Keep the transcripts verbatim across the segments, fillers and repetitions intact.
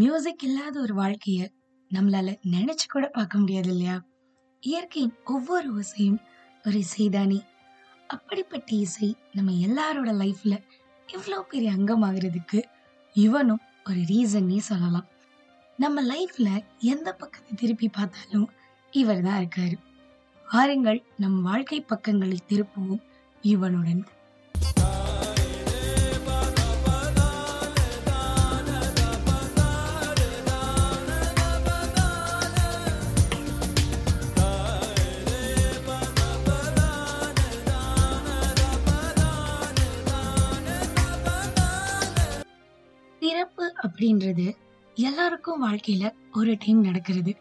Music இல்லாத ஒரு வாழ்க்கைய நம்மளால நினைச்சு கூட பார்க்க முடியாது இல்லையா? இயற்கையின் ஒவ்வொரு ஓசையும் ஒரு இசைதானே. அப்படிப்பட்ட இசை நம்ம எல்லாரோட லைஃப்ல இவ்வளோ பெரிய அங்கமாகிறதுக்கு இவனும் ஒரு ரீசன்னே சொல்லலாம். நம்ம லைஃப்ல எந்த பக்கத்தை திருப்பி பார்த்தாலும் இவர் தான் இருக்காரு. ஆறுங்கள் நம் வாழ்க்கை பக்கங்களை திருப்புவோம் இவனுடன். திறப்பு அப்படின்றது எல்லாருக்கும் வாழ்க்கையில ஒரு டைம் நடக்கிறது.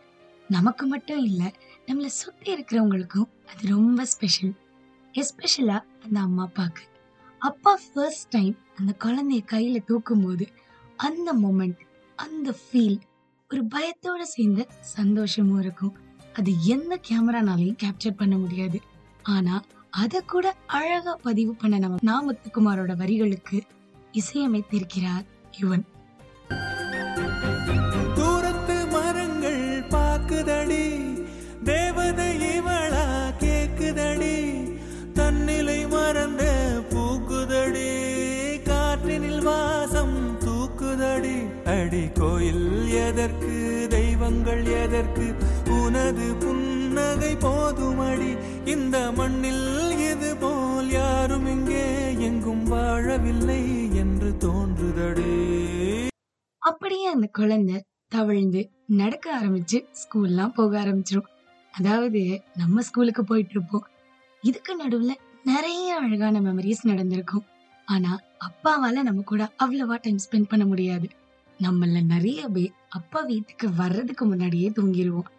நமக்கு மட்டும் இல்ல, நம்மளை சுத்தி இருக்கிறவங்களுக்கும் அது ரொம்ப ஸ்பெஷல். எஸ்பெஷலா அந்த அம்மா அப்பாக்கு. அப்பா ஃபர்ஸ்ட் டைம் அந்த குழந்தைய கையில தூக்கும் போது அந்த மொமெண்ட், அந்த ஃபீல் ஒரு பயத்தோட சேர்ந்த சந்தோஷமும் இருக்கும். அது எந்த கேமரானாலையும் கேப்சர் பண்ண முடியாது. ஆனா அதை கூட அழகா பதிவு பண்ண நம்ம நா. முத்துக்குமாரோட வரிகளுக்கு இசையமைத்திருக்கிறார் யுவன். தூரத்து மரங்கள் பாக்குதடி, தேவதை இவளா கேக்குதடி, தன்னிலை மறந்த பூக்குதடி, காற்றினில் வாசம் தூக்குதடி. அடி கோயில் எதற்கு, தெய்வங்கள் எதற்கு, உனது புன்னகை போதுமடி. இந்த மண்ணில் இது போல் யாரும் இங்கே எங்கும் வாழவில்லை என்று தோன்றுதடி. அப்படியே அந்த குழந்தை தவழ்ந்து நடக்க ஆரம்பிச்சு ஸ்கூல்லாம் போக ஆரம்பிச்சிடும். அதாவது நம்ம ஸ்கூலுக்கு போயிட்டு இருப்போம். இதுக்கு நடுவுல நிறைய அழகான மெமரிஸ் நடந்திருக்கும். ஆனா அப்பாவால நம்ம கூட அவ்வளவா டைம் ஸ்பெண்ட் பண்ண முடியாது. நம்மள நிறைய பேர் அப்பா வீட்டுக்கு வர்றதுக்கு முன்னாடியே தூங்கிடுவோம்.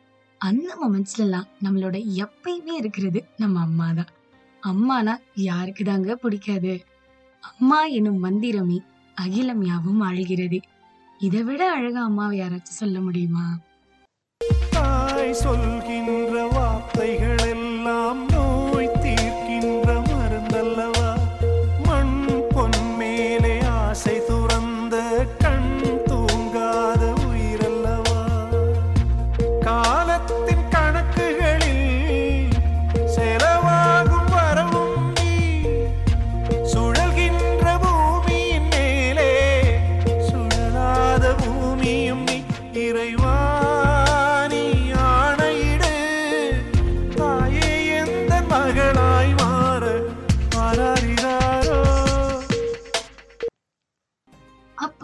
அந்த மொமெண்ட்ஸ்ல எல்லாம் நம்மளோட எப்பயுமே இருக்கிறது நம்ம அம்மா தான். அம்மானா யாருக்குதாங்க பிடிக்காது? அம்மா எனும் மந்திரமே அகிலம் யாவும் ஆழ்கிறது. இதை விட அழகா அம்மாவை யாராச்சும் சொல்ல முடியுமா? தாய் சொல்கின்ற வார்த்தைகள் எல்லாம் நோய் தீர்க்கின்ற மருந்தல்லவா. மண் பொன் மேலே ஆசை துறந்த கண் தூங்காத உயிரல்லவா. காலத்தின் கணக்குகளில் செலவாகும் வரவும் நீ. சுழல்கின்ற பூமியின் மேலே சுழலாத பூமியும் நீ. இறைவா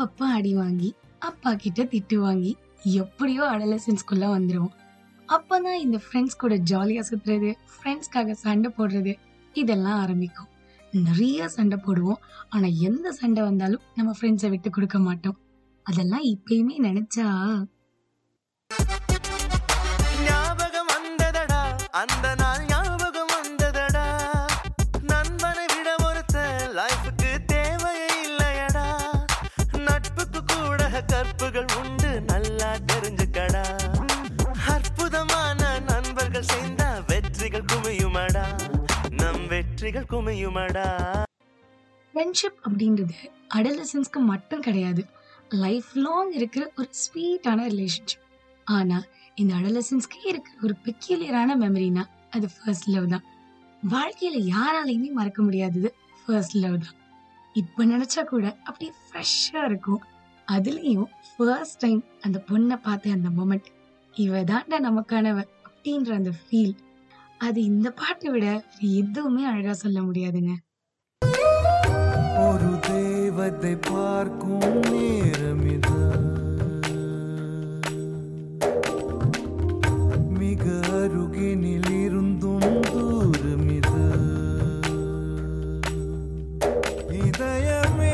அப்பா அடி வாங்கி, அப்பா கிட்ட திட்டு வாங்கி, எப்படியோ அடலசன்ஸ்குள்ள வந்துருவோம். அப்பதான் இந்த ஃப்ரெண்ட்ஸ் கூட ஜாலியா சுத்துறது, ஃப்ரெண்ட்ஸ்க்காக சண்டை போடுறது, இதெல்லாம் ஆரம்பிக்கும். நிறைய சண்டை போடுவோம். ஆனா எந்த சண்டை வந்தாலும் நம்ம ஃப்ரெண்ட்ஸை விட்டு கொடுக்க மாட்டோம். அதெல்லாம் இப்பயுமே நினைச்சா ஞாபகம் வந்ததடா, அந்த நாள் ஞாபகம் வந்ததடா. நண்பனை விட ஒருத்த கற்புகள் உண்டு, நல்லா தெரிஞ்சுக்கடா. அற்புதமான நண்பர்கள் சேர்ந்தா வெற்றிகள் குமியுமடா, நம் வெற்றிகள் குமியுமடா. ஃப்ரெண்ட்ஷிப் அப்படின்றது அடலசன்ஸ்க்கு மட்டும் கிடையாது, லைஃப் லாங் இருக்கிற ஒரு ஸ்வீட்டான ரிலேஷன்ஷிப். ஆனா இந்த அடலசன்ஸ்க்கே இருக்கிற ஒரு பெக்யூலியரான மெமரினா அது ஃபர்ஸ்ட் லவ் தான். வாழ்க்கையில யாராலையுமே மறக்க முடியாதது ஃபர்ஸ்ட் லவ் தான். இப்ப நினைச்சா கூட அப்படியே ஃப்ரெஷ்ஷா இருக்கும். அதுலயும் ஃபர்ஸ்ட் டைம் அந்த பொண்ணை பார்த்த அந்த மொமெண்ட், இவ தாண்டா நமக்கானவ அப்படின்ற அந்த ஃபீல், அது இந்த பாட்டை விட எதுவுமே அழகா சொல்ல முடியாதுங்க. ஒரு தெய்வத்தை பார்க்கும் நேரம் இது மிக அருகினில் இருந்தும் தூரம் இது. இதயமே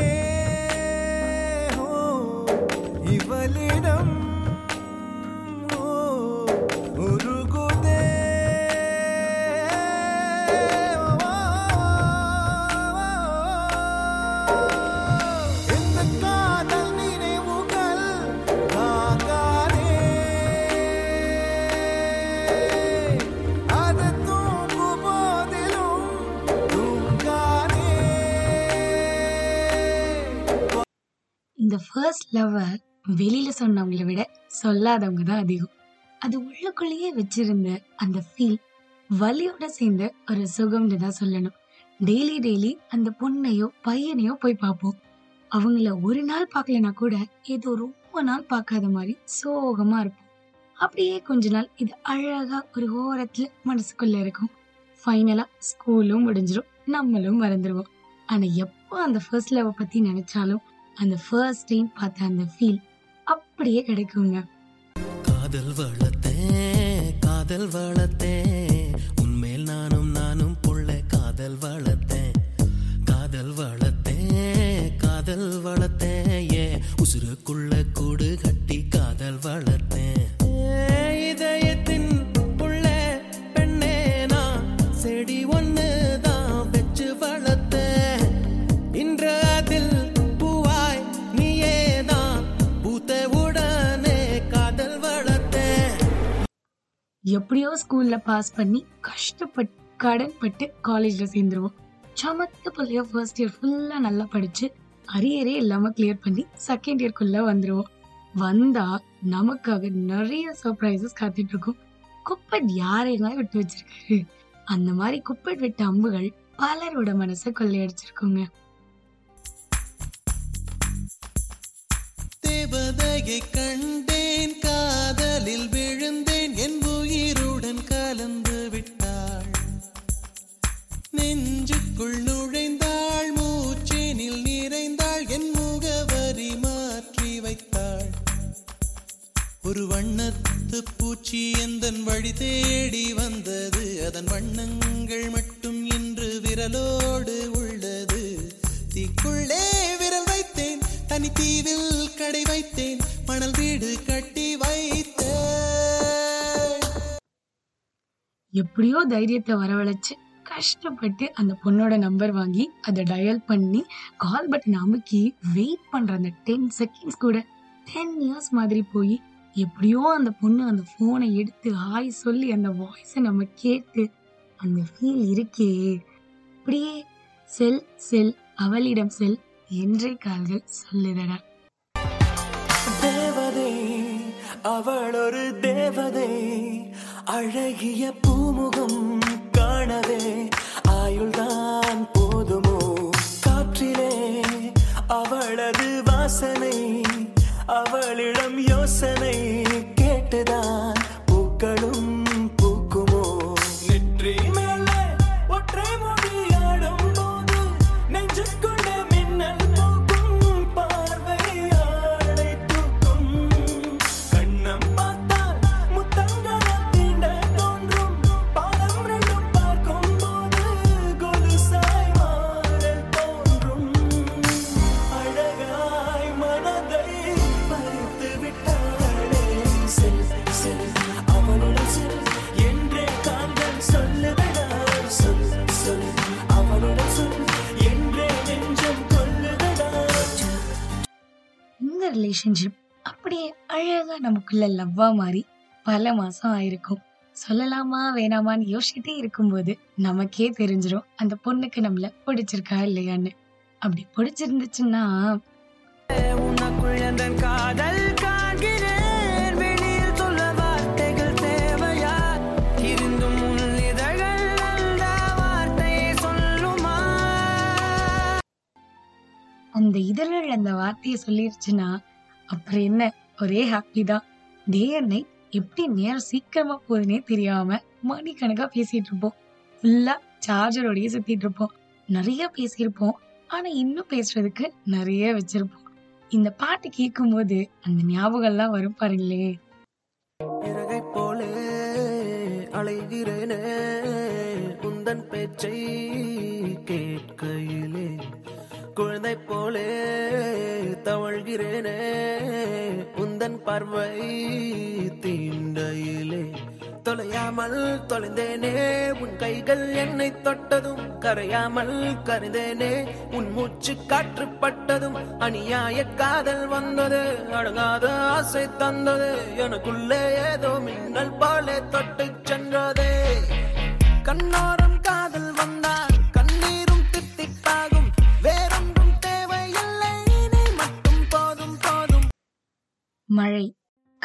வெளியில சொன்னவங்களை விட சொல்லாதவங்க தான் அதிகம். அது உள்ளுக்குள்ளேயே வச்சிருந்த அந்த ஃபீல் வலியோட சேர்ந்த ஒரு சுகம்னு தான் சொல்லணும். டெய்லி டெய்லி அந்த பொண்ணையோ பையனையோ போய் பார்ப்போம். அவங்கள ஒரு நாள் பார்க்கலனா கூட ஏதோ ரொம்ப நாள் பார்க்காத மாதிரி சோகமா இருக்கும். அப்படியே கொஞ்ச நாள் இது அழகா ஒரு ஓரத்துல மனசுக்குள்ள இருக்கும். ஃபைனலா ஸ்கூலும் முடிஞ்சிடும், நம்மளும் மறந்துடுவோம். ஆனா எப்போ அந்த ஃபர்ஸ்ட் லவ் பத்தி நினைச்சாலும் அந்த ஃபர்ஸ்ட் டைம் பார்த்த அந்த ஃபீல் அப்படியே கிடைக்குங்க. காதல் வளத்தே காதல் வளத்தே உன்மேல் நானும் நானும் புள்ள காதல் வளத்தே காதல் வளத்தே காதல் வளத்தே ஏ உசுருக்குள்ள கூடு கட்டி காதல் வளத்தே இதயத்தின் புள்ள பெண்ணே நான் செடி ஒன்னு தான் வெச்சு வளத்தே இன்ற எப்படியோ ஸ்கூல்ல பாஸ் பண்ணி கஷ்டப்பட்டு கடன் பட்டு காலேஜ்ல சேர்ந்துருவோம். சமத்து பள்ளியோ ஃபர்ஸ்ட் இயர் ஃபுல்லா நல்லா படிச்சு அரியரே இல்லாம கிளியர் பண்ணி செகண்ட் இயர்க்குள்ள வந்துருவோம். வந்தா நமக்காக நிறைய சர்ப்ரைசஸ் காத்துட்டு இருக்கும். குப்பட் யாரையெல்லாம் விட்டு வச்சிருக்காரு, அந்த மாதிரி குப்பட் விட்ட அம்புகள் பலரோட மனசை கொள்ளையடிச்சிருக்குங்க. தேவதையை கண்டேன் காதலில் விழுந்தேன் என் உயிருடன் கலந்து விட்டாள் நெஞ்சுக்குள் நுழைந்தாள் மூச்செனில் நிறைந்தாள் என் முகவரி மாற்றி வைத்தாள் ஒரு வண்ணத்து பூச்சி எந்தன் வழி தேடி வந்தது அதன் வண்ணங்கள் மட்டும் இன்று விரலோடு உள்ளது தீக்குள்ளே விரல் வைத்தேன் தனி தீவில் கடை வைத்தேன் மணல் வீடு கட்டி வைத்தேன். எப்படியோ தைரியத்தை வரவழைச்சு கஷ்டப்பட்டு அந்த பொண்ணோட நம்பர் வாங்கி அதை டயல் பண்ணி கால் பட்டன் அமுக்கி வெயிட் பண்ற அந்த டென் செகண்ட்ஸ் கூட டென் இயர்ஸ் மாதிரி போய் எப்படியோ அந்த பொண்ணு அந்த போனை எடுத்து ஹாய் சொல்லி அந்த வாய்ஸை நம்ம கேட்டு அந்த ஃபீல் இருக்கே அப்படியே செல் செல் அவளிடம் செல் என்றே கால்கள் சொல்லுதடா. தேவதை அவள் ஒரு தேவதை அழகிய பூமுகம் காணவே ஆயுள்தான் போதுமோ காற்றிலே அவளது வாசனை அவளிடம் யோசனை கேட்டுதான் பூக்களும் பூக்குமோ நெற்றி மேலே ஒற்றை மொழியாடும் போது நெஞ்சுக்கு ரிலேஷன்ஷிப் அப்படியே அழகா நமக்குள்ள லவ்வா மாறி பல மாசம் ஆயிருக்கும். சொல்லலாமா வேணாமான்னு யோசிச்சுட்டே இருக்கும்போது நமக்கே தெரிஞ்சிடும் அந்த பொண்ணுக்கு நம்மள பிடிச்சிருக்கா இல்லையான்னு. அப்படி பிடிச்சிருந்துச்சுன்னா அந்த இதழல் அந்த வார்த்தையை சொல்லிருச்சுன்னா அப்புறம் என்ன, ஒரே ஹாப்பி தான். டே அண்ட் நைட் எப்படி நேரம் சீக்கிரமா போகுதுன்னே தெரியாம மணிக்கணக்கா பேசிட்டு இருப்போம். ஃபுல்லா சார்ஜரோடயே சுத்திட்டு இருப்போம். நிறைய பேசியிருப்போம், ஆனா இன்னும் பேசுறதுக்கு நிறைய வச்சிருப்போம். இந்த பாட்டு கேட்கும் போது அந்த ஞாபகம் எல்லாம் வரும் பாருங்களே. போலே அலைகிறேனே உந்தன் பேச்சை கேட்கையிலே குழந்தை போலே தவழ்கிறேனே உந்தன் பார்வை தீண்டையிலே தொலையாமல் தொலைந்தேனே உன் கைகள் என்னை தொட்டதும் கரையாமல் கரைந்தேனே உன் மூச்சு காற்றுப்பட்டதும் அநியாய காதல் வந்தது அடங்காத ஆசை தந்தது எனக்குள்ளே ஏதோ மின்னல் போலே தொட்டு சென்றதே கண்ணோரம் காதல் வந்தால் மழை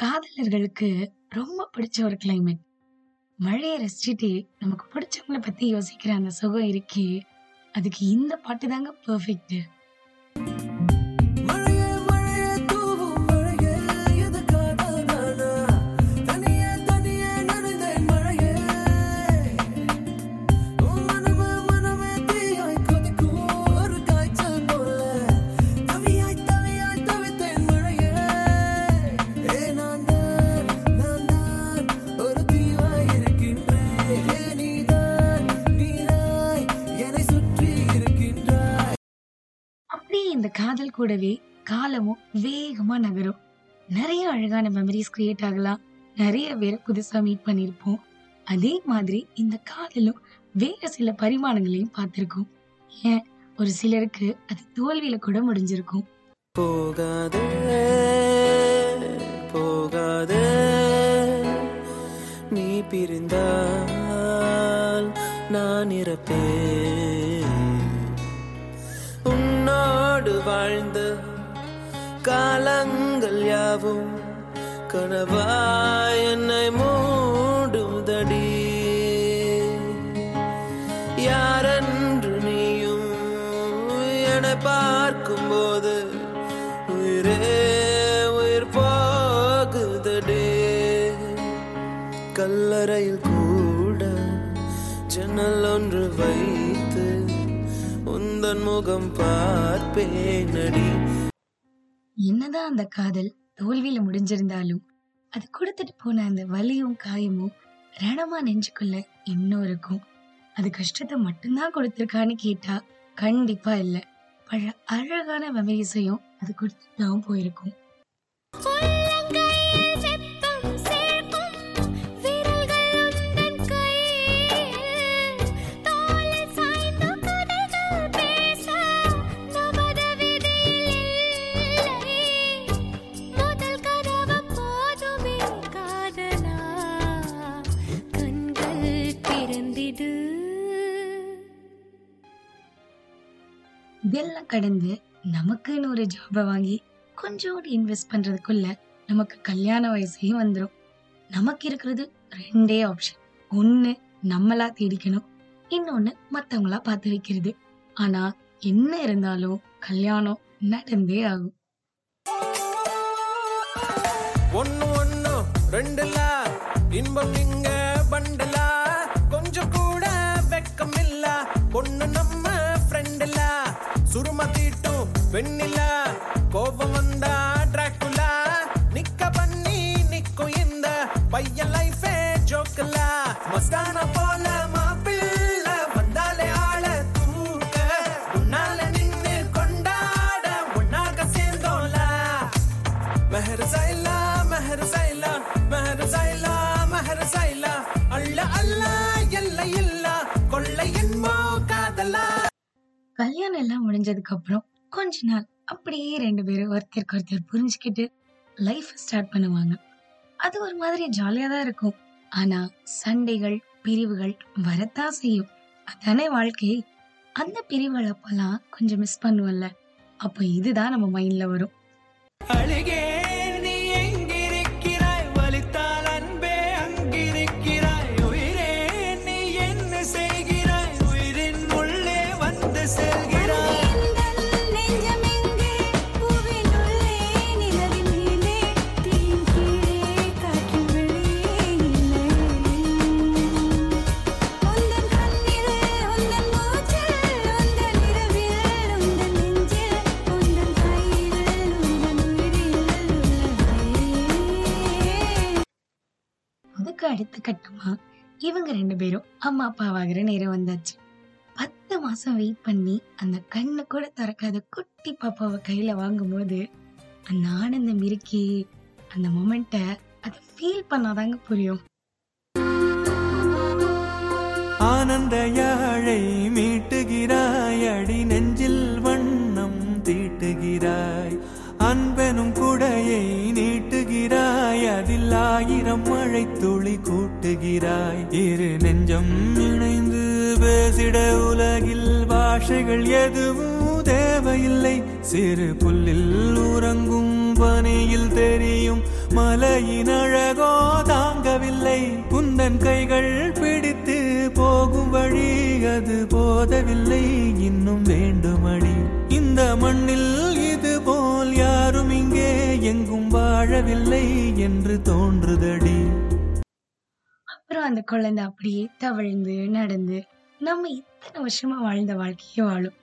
காதலர்களுக்கு ரொம்ப பிடிச்ச ஒரு கிளைமேட். மழையை ரசிச்சுட்டு நமக்கு பிடிச்சவங்களை பத்தி யோசிக்கிற அந்த சுகம் இருக்கே, அதுக்கு இந்த பாட்டு தாங்க பெர்ஃபெக்ட். இந்த காதல் கூடவே காலமும் வேகமா நகரும். நிறைய அழகான மெமரிஸ் கிரியேட் ஆகலாம், நிறைய பேரை புதுசா மீட் பண்ணிருப்போம். அதே மாதிரி இந்த காதலும் வேற சில பரிமாணங்களையும் பார்த்திருக்கோம். ஏன் ஒரு சிலருக்கு அது தோல்வியில கூட முடிஞ்சிருக்கும். போகாதே போகாதே நீ பிரிந்தால் நான் இருப்பேன் வாழ்ந்த காலங்கள் யாவும் கனவாய் என்னை மூடுதடி. யாரென்று நீயும் என பார்க்கும் போது உயிரே உயிர் போகுதடி. கல்லறையில் கூட ஜன்னல் ஒன்று வைத்து என்னதான் அந்த காதல் தோல்வியில முடிஞ்சிருந்தாலும் அது கொடுத்துட்டு போன அந்த வலியும் காயமும் ரணமா நெஞ்சுக்குள்ள இன்னும் இருக்கும். அது கஷ்டத்தை மட்டும்தான் கொடுத்திருக்கான்னு கேட்டா கண்டிப்பா இல்ல, பல அழகான மெமரிஸையும் அது கொடுத்துட்டாவும் போயிருக்கும். இதெல்லாம் கடந்து நமக்குன்னு ஒரு ஜாபை வாங்கி கொஞ்சோடு இன்வெஸ்ட் பண்றதுக்குள்ள நமக்கு கல்யாண வயசையும் வந்துடும். நமக்கு இருக்கிறது ரெண்டே ஆப்ஷன். ஒன்று நம்மளா தேடிக்கணும், இன்னொன்று மற்றவங்களா பார்த்து வைக்கிறது. ஆனா என்ன இருந்தாலும் கல்யாணம் நடந்தே ஆகும். ஒன்னு ஒன்னு ரெண்டுலா இன்பம் இங்க பண்டலா கொஞ்சம் கூட வெக்கம் இல்ல பொண்ணு நம்ம ஃப்ரெண்டுலா சுருமத்திட்டும் வெண்ணிலா கோபம் வந்தா டிராக்குலா நிக்க பண்ணி நிக்கும் இந்த பையன் லைஃபே ஜோக்கலா மஸ்தான போல மாப்பிள்ள வந்தாலே ஆள தூக்க உன்னால நின்று கொண்டாட உன்னாக சேர்ந்தோலா மெஹர் சைலா மெஹர் சைலா மெஹர் சைலா மெஹர் சைலா அல்ல அல்ல எல்லை இல்லா கொள்ளை என்மோ காதலா. கல்யாணம் எல்லாம் முடிஞ்சதுக்கு அப்புறம் கொஞ்ச நாள் அப்படியே ரெண்டு பேரும் ஒருத்தருக்கு ஒருத்தர் புரிஞ்சுக்கிட்டு லைஃப் ஸ்டார்ட் பண்ணுவாங்க. அது ஒரு மாதிரி ஜாலியா தான் இருக்கும். ஆனா சண்டைகள் பிரிவுகள் வரத்தான் செய்யும். அதானே வாழ்க்கை. அந்த பிரிவுகள் அப்பெல்லாம் கொஞ்சம் மிஸ் பண்ணுவோம்ல, அப்ப இதுதான் நம்ம மைண்ட்ல வரும். அழகே நீ எங்கிருக்கிறாய் வலித்தால் அன்பே அங்கிருக்கிறாய் உயிரே நீ என்ன செய்கிறாய் உயிரின் உள்ளே வந்து செல்கிறாய் அடுத்த கட்டமா இவங்க ரெண்டு பேரும் அம்மா அப்பாவாகிற நேரம் வந்தாச்சு. பத்து மாசம் வெயிட் பண்ணி அந்த கண்ணு கூட திறக்காத குட்டி பாப்பாவை கையில வாங்கும் போது அந்த ஆனந்தம் இருக்கி அந்த மொமெண்ட்டை அதை ஃபீல் பண்ணாதாங்க புரியும். ஆனந்த யாழை மீட்டுகிறாய் அடி நெஞ்சில் வண்ணம் தீட்டுகிறாய் அன்பெனும் குடையை நீட்டுகிறாய் அதில் ஆயிரம் மழை துளி கூட்டுகிறாய் இரு நெஞ்சம் இணைந்து பேசிட உலகில் பாஷைகள் எதுவும் தேவையில்லை சிறு புல்லில் உறங்கும் பனியில் தெரியும் மலையின் அழகோ தாங்கவில்லை, உந்தன் கைகள் பிடித்து போகும் வழி அது போதவில்லை. இன்னும் வேண்டுமடி இந்த மண்ணில் இது போல் யாரும் இங்கே எங்கும் வாழவில்லை என்று தோன்றுதடி. அப்புறம் அந்த குழந்தை அப்படியே தவழ்ந்து நடந்து நம்ம இத்தனை வருஷமா வாழ்ந்த வாழ்க்கையே வாழும்.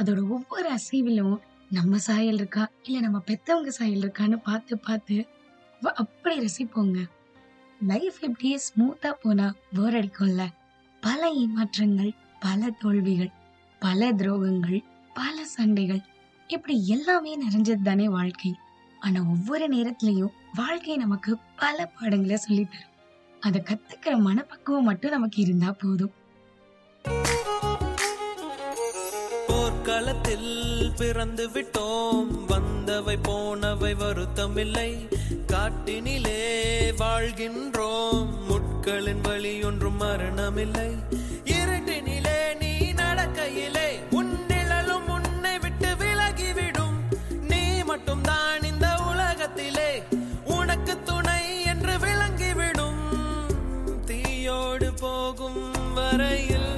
அதோட ஒவ்வொரு அசைவிலும் நம்ம சாயல் இருக்கா இல்ல நம்ம பெத்தவங்க சாயல் இருக்கான்னு பார்த்து பார்த்து அப்படி ரசிப்போங்க. லைஃப் எப்படியே ஸ்மூத்தா போனா போர் அடிக்கும்ல. பல ஏமாற்றங்கள், பல தோல்விகள், பல துரோகங்கள், பல சண்டைகள், இப்படி எல்லாமே நிறைஞ்சது தானே வாழ்க்கை. ஆனா ஒவ்வொரு நேரத்திலையும் வாழ்க்கை நமக்கு பல பாடங்களை சொல்லித்தரும். அதை கத்துக்கிற மனப்பக்குவம் மட்டும் நமக்கு இருந்தா போதும். போர்க்களத்தில் பிறந்து விட்டோம், வந்தவை போனவை வருத்தமில்லை. காட்டினிலே வாழ்கின்றோம், முட்களின் வழி ஒன்றும் மரணமில்லை. இருட்டினிலே நீ நடக்கையிலே உன் நிழலும் உன்னை விட்டு விலகிவிடும். நீ மட்டும் தான் இந்த உலகத்திலே உனக்கு துணை என்று விளங்கிவிடும். தீயோடு போகும் வரையில்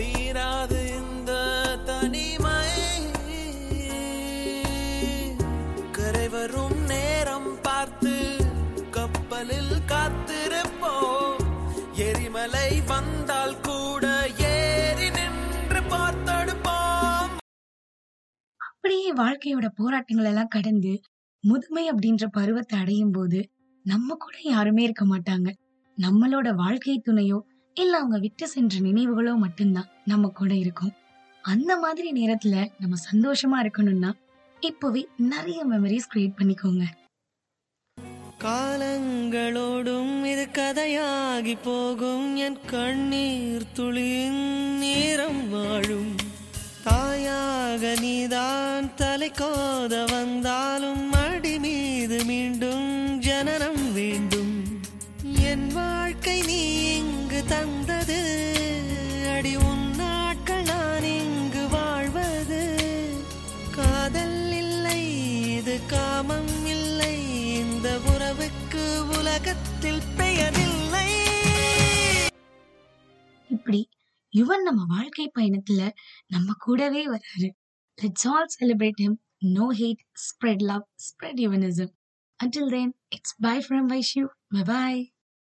தீராது இந்த தனிமை. கரை வரும் நேரம் பார்த்து கப்பலில் காத்திருப்போம். எரிமலை வந்தால் கூட ஏறி நின்று பார்த்தடுப்போம். அப்படியே வாழ்க்கையோட போராட்டங்கள் எல்லாம் கடந்து முதுமை அப்படின்ற பருவத்தை அடையும் போது நம்ம கூட யாருமே இருக்க மாட்டாங்க. நம்மளோட வாழ்க்கை துணையோ இல்ல அவங்க விட்டு சென்ற நினைவுகளோ மட்டும்தான் நம்ம கூட இருக்கும். அந்த மாதிரி நேரத்துல நம்ம சந்தோஷமா இருக்கணும்னா இப்பவே நிறைய மெமரிஸ் கிரியேட் பண்ணிக்கோங்க. காலங்களோடும் இது கதையாகி போகும். என் கண்ணீர் துளியின் நேரம் வாழும். தாயாக நீதான் தலை கோத வந்தாலும் அடி மீது மீண்டும் ஜனனம் வேண்டும். என் வாழ்க்கை நீ இங்கு தந்தது அடி, உன் நாட்கள் நான் இங்கு வாழ்வது. காதல் இல்லை, இது காமம் இல்லை, இந்த உறவுக்கு உலகத்தில் பெயரில்லை. இப்படி யுவன் நம்ம வாழ்க்கை பயணத்துல நம்ம கூடவே வராரு. Let's all celebrate him. No hate, spread love, spread Yuvanism. Until then, it's bye from Vaishu. Bye bye.